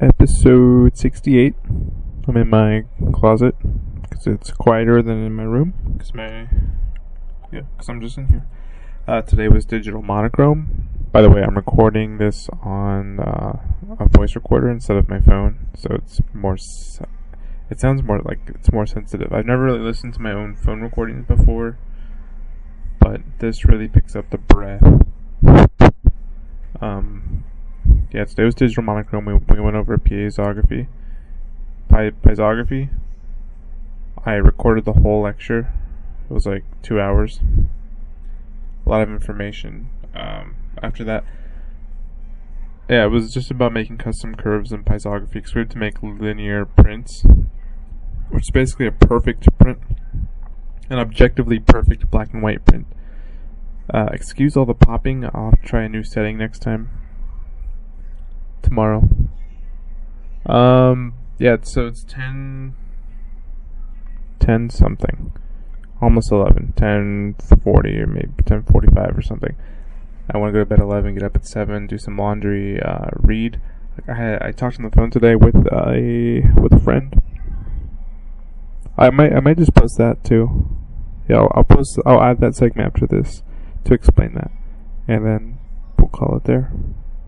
Episode 68. I'm in my closet because it's quieter than in my room because I'm just in here. Today was digital monochrome. By the way, I'm recording this on a voice recorder instead of my phone, so it's more. It sounds more like it's more sensitive. I've never really listened to my own phone recordings before, but this really picks up the breath. Yeah, today was digital monochrome. We went over piezography. Piezography. I recorded the whole lecture. It was like 2 hours. A lot of information. After that, yeah, it was just about making custom curves in piezography, because we had to make linear prints, which is basically a perfect print, an objectively perfect black and white print. Excuse all the popping. I'll try a new setting next time. Tomorrow. Yeah, so it's 10 something, almost 11, 10:40 or maybe 10:45 or something. I want to go to bed at 11, get up at 7, do some laundry, read. I talked on the phone today with a friend. I might just post that too. Yeah, I'll add that segment after this to explain that, and then we'll call it there.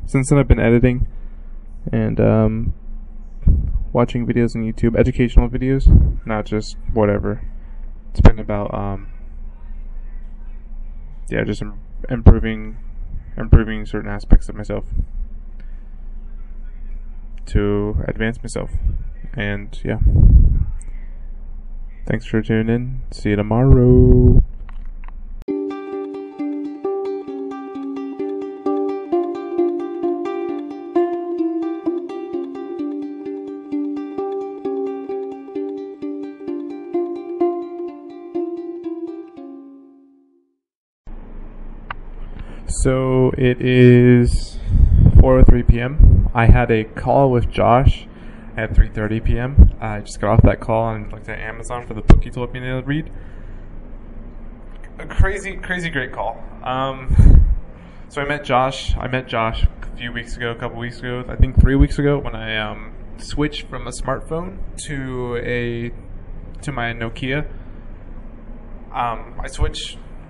Since then, I've been editing and watching videos on YouTube, educational videos, not just whatever. It's been about just improving certain aspects of myself to advance myself. And yeah, thanks for tuning in. See you tomorrow. So it is 4:03 p.m. I had a call with Josh at 3:30 p.m. I just got off that call and looked at Amazon for the book he told me to read. A crazy great call. So I met Josh. A few weeks ago, a couple weeks ago, I think 3 weeks ago, when I switched from a smartphone to my Nokia.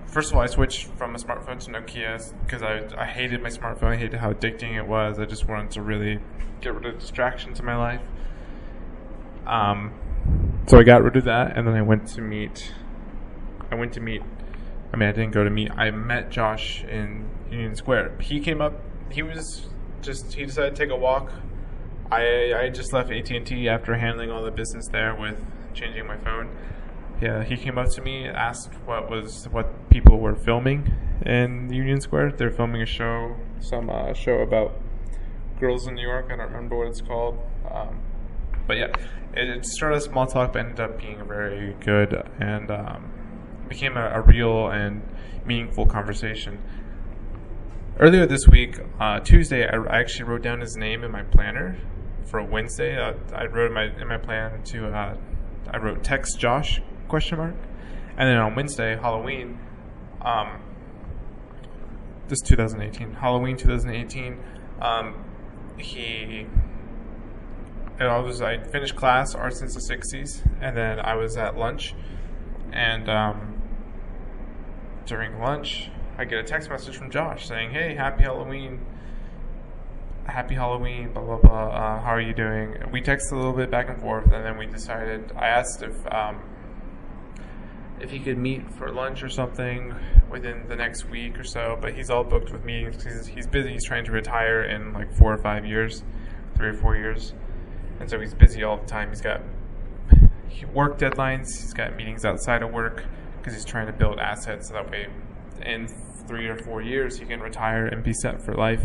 First of all, I switched from a smartphone to Nokia because I hated my smartphone. I hated how addicting it was. I just wanted to really get rid of distractions in my life. So I got rid of that, and then I met Josh in Union Square. He came up. He decided to take a walk. I just left AT&T after handling all the business there with changing my phone. Yeah, he came up to me, asked what people were filming in Union Square. They're filming a show, show about girls in New York. I don't remember what it's called. But yeah, it started as small talk, but ended up being very good and became a real and meaningful conversation. Earlier this week, Tuesday, I actually wrote down his name in my planner for Wednesday. I wrote in my plan to I wrote text Josh. ? And then on Wednesday, Halloween, this 2018, Halloween 2018, I finished class, Art Since the 60s, and then I was at lunch, and during lunch, I get a text message from Josh saying, "Hey, happy Halloween, blah, blah, blah, how are you doing?" We texted a little bit back and forth, and then we decided, I asked if he could meet for lunch or something within the next week or so, but he's all booked with meetings. He's busy. He's trying to retire in like 3 or 4 years, and so he's busy all the time. He's got work deadlines. He's got meetings outside of work because he's trying to build assets so that way in 3 or 4 years he can retire and be set for life.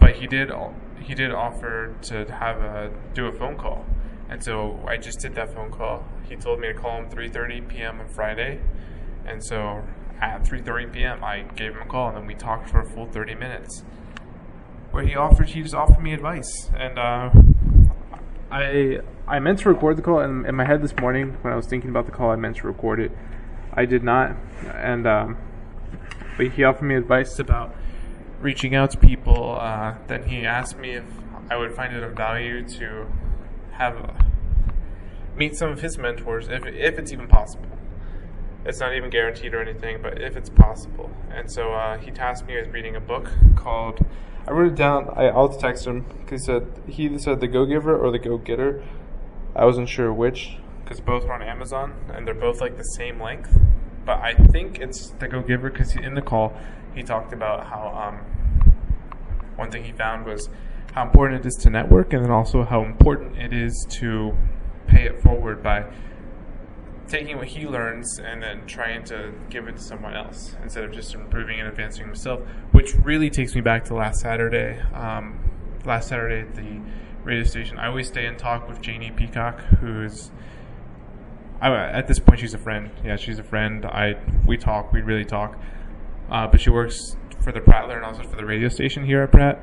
But he did offer to do a phone call. And so I just did that phone call. He told me to call him 3:30 p.m. on Friday. And so at 3:30 p.m. I gave him a call, and then we talked for a full 30 minutes. Where he just offered me advice. And I meant to record the call, and in my head this morning when I was thinking about the call, I meant to record it. I did not. And but he offered me advice about reaching out to people. Then he asked me if I would find it of value to have meet some of his mentors, if it's even possible. It's not even guaranteed or anything, but if it's possible. And so he tasked me with reading a book called, I wrote it down, I'll text him, because he said The Go-Giver or The Go-Getter. I wasn't sure which, because both are on Amazon, and they're both like the same length. But I think it's The Go-Giver, because in the call, he talked about how one thing he found was how important it is to network, and then also how important it is to pay it forward by taking what he learns and then trying to give it to someone else instead of just improving and advancing himself, which really takes me back to last Saturday. Last Saturday at the radio station, I always stay and talk with Janie Peacock, who's, at this point, she's a friend. Yeah, she's a friend. We really talk. But she works for the Prattler and also for the radio station here at Pratt.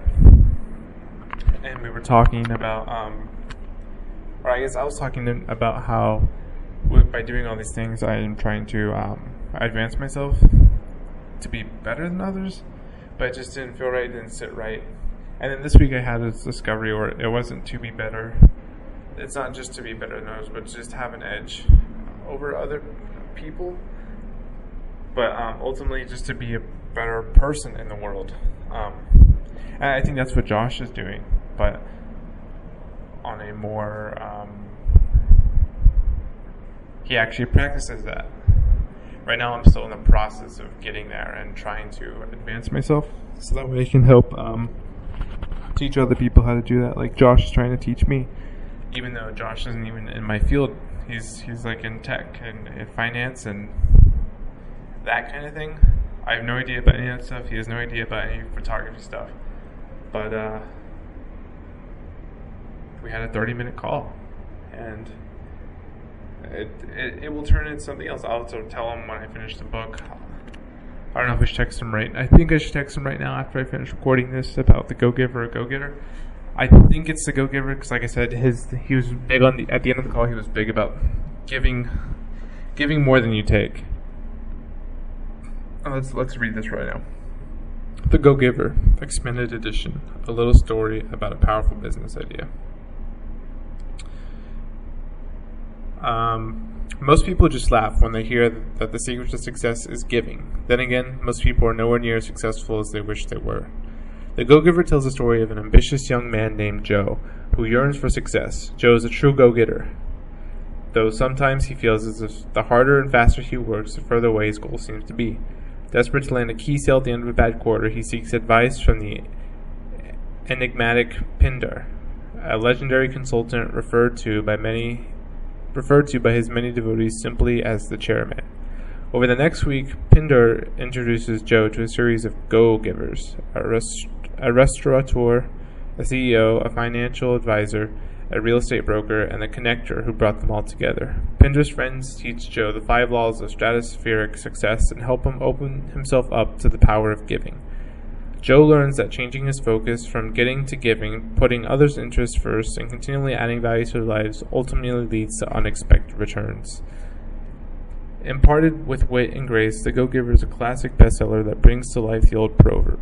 And we were talking about, or I guess I was talking about how by doing all these things, I am trying to advance myself to be better than others, but it just didn't feel right, didn't sit right. And then this week I had this discovery where it wasn't to be better. It's not just to be better than others, but just have an edge over other people, but ultimately just to be a better person in the world. And I think that's what Josh is doing, but on a more... he actually practices that. Right now I'm still in the process of getting there and trying to advance myself so that way I can help teach other people how to do that, like Josh is trying to teach me. Even though Josh isn't even in my field, he's like in tech and in finance and that kind of thing. I have no idea about any of that stuff. He has no idea about any photography stuff. But we had a 30-minute call, and it will turn into something else. I'll also tell him when I finish the book. I don't know if I should text him right. I think I should text him right now after I finish recording this about The Go-Giver or Go-Getter. I think it's The Go-Giver because, like I said, he was big on at the end of the call. He was big about giving more than you take. Let's read this right now. The Go-Giver, expanded edition, a little story about a powerful business idea. Most people just laugh when they hear that the secret to success is giving. Then again, most people are nowhere near as successful as they wish they were. The Go-Giver tells the story of an ambitious young man named Joe, who yearns for success. Joe is a true go-getter, though sometimes he feels as if the harder and faster he works, the further away his goal seems to be. Desperate to land a key sale at the end of a bad quarter, he seeks advice from the enigmatic Pindar, a legendary consultant referred to by his many devotees simply as the chairman. Over the next week, Pindar introduces Joe to a series of go-givers, a restaurateur, a CEO, a financial advisor, a real estate broker, and the connector who brought them all together. Pindar's friends teach Joe the 5 laws of stratospheric success and help him open himself up to the power of giving. Joe learns that changing his focus from getting to giving, putting others' interests first, and continually adding value to their lives ultimately leads to unexpected returns. Imparted with wit and grace, The Go-Giver is a classic bestseller that brings to life the old proverb,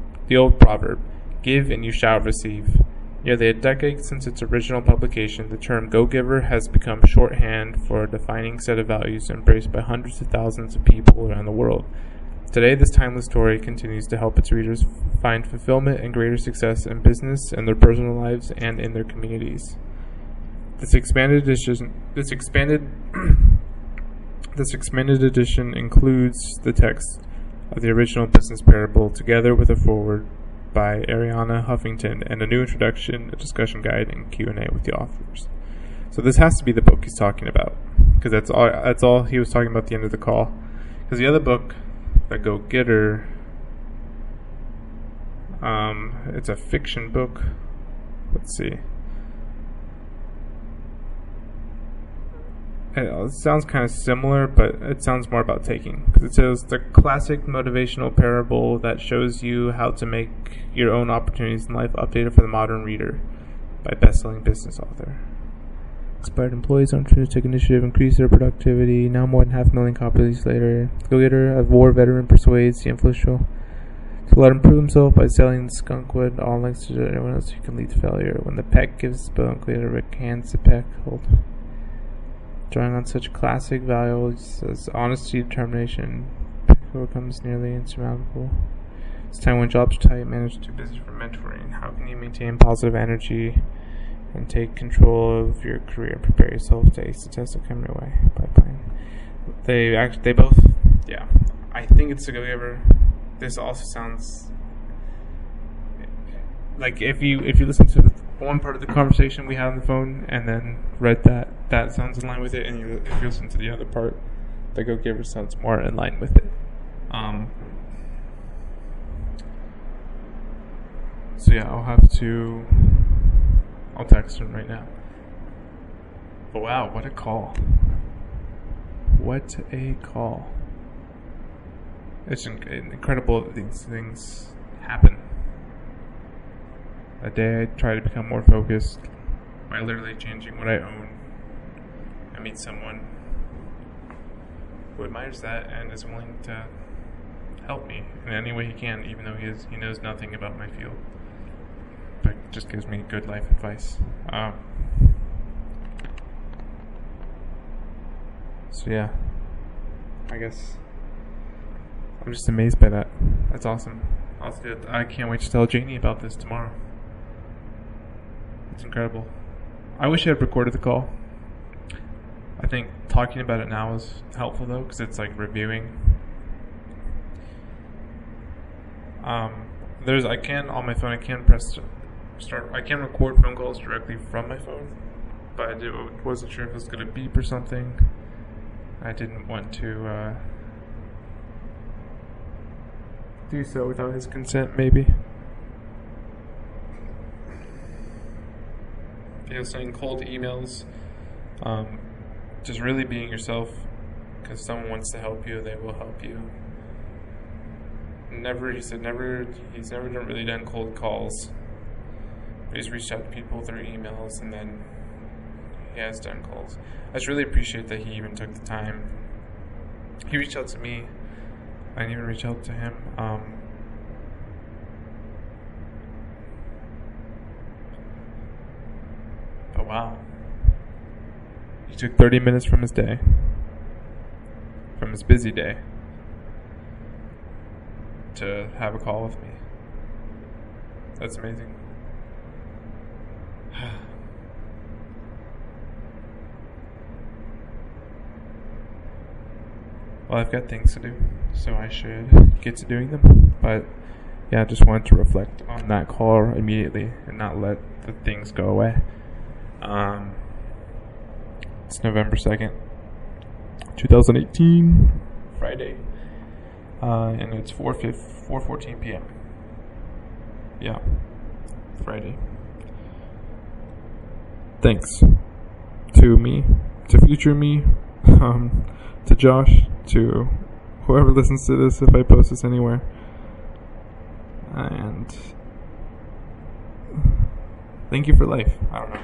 give and you shall receive. Nearly a decade since its original publication, the term Go-Giver has become shorthand for a defining set of values embraced by hundreds of thousands of people around the world. Today, this timeless story continues to help its readers find fulfillment and greater success in business, in their personal lives, and in their communities. This expanded edition includes the text of the original business parable, together with a foreword by Arianna Huffington and a new introduction, a discussion guide, and Q&A with the authors. So this has to be the book he's talking about, because that's all he was talking about at the end of the call. Because the other book, The Go-Getter, it's a fiction book. Let's see. It sounds kind of similar, but it sounds more about taking, because it says the classic motivational parable that shows you how to make your own opportunities in life, updated for the modern reader by best-selling business author. Inspired employees, entrepreneurs take initiative, increase their productivity. Now more than half a million copies later, The Go-Getter, a war veteran, persuades the influential Prattler improved himself by selling skunkwood all next to everyone else who can lead to failure. When the pack gives bunk, later Rick hands the pack hold. Drawing on such classic values as honesty and determination, Peck overcomes nearly insurmountable. It's time when jobs are tight, managers are too busy for mentoring. How can you maintain positive energy and take control of your career? Prepare yourself to ace the test that come your way by playing. They both, I think it's a good ever. This also sounds like if you listen to one part of the conversation we had on the phone and then read that sounds in line with it, and if you listen to the other part, the Go Giver sounds more in line with it. I'll text him right now. But wow, what a call. What a call. It's incredible that these things happen. That day I tried to become more focused by literally changing what I own. I meet someone who admires that and is willing to help me in any way he can, even though he knows nothing about my field. But just gives me good life advice. I guess I'm just amazed by that. That's awesome. I can't wait to tell Janie about this tomorrow. It's incredible. I wish I had recorded the call. I think talking about it now is helpful though, because it's like reviewing. I can press start. I can record phone calls directly from my phone, but I wasn't sure if it was going to beep or something. I didn't want to do so without his consent, maybe. Sending cold emails, just really being yourself, because someone wants to help you, they will help you. He's never done cold calls. But he's reached out to people through emails, and then he has done calls. I just really appreciate that he even took the time. He reached out to me. I didn't even reach out to him. But wow. He took 30 minutes from his day. From his busy day. To have a call with me. That's amazing. Well, I've got things to do, so I should get to doing them. But yeah, I just wanted to reflect on that call immediately and not let the things go away. It's November 2nd, 2018, Friday, and it's 4:14 p.m. Yeah, Friday. Thanks to me, to future me, to Josh, to whoever listens to this if I post this anywhere. And thank you for life. I don't know.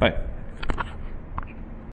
Bye.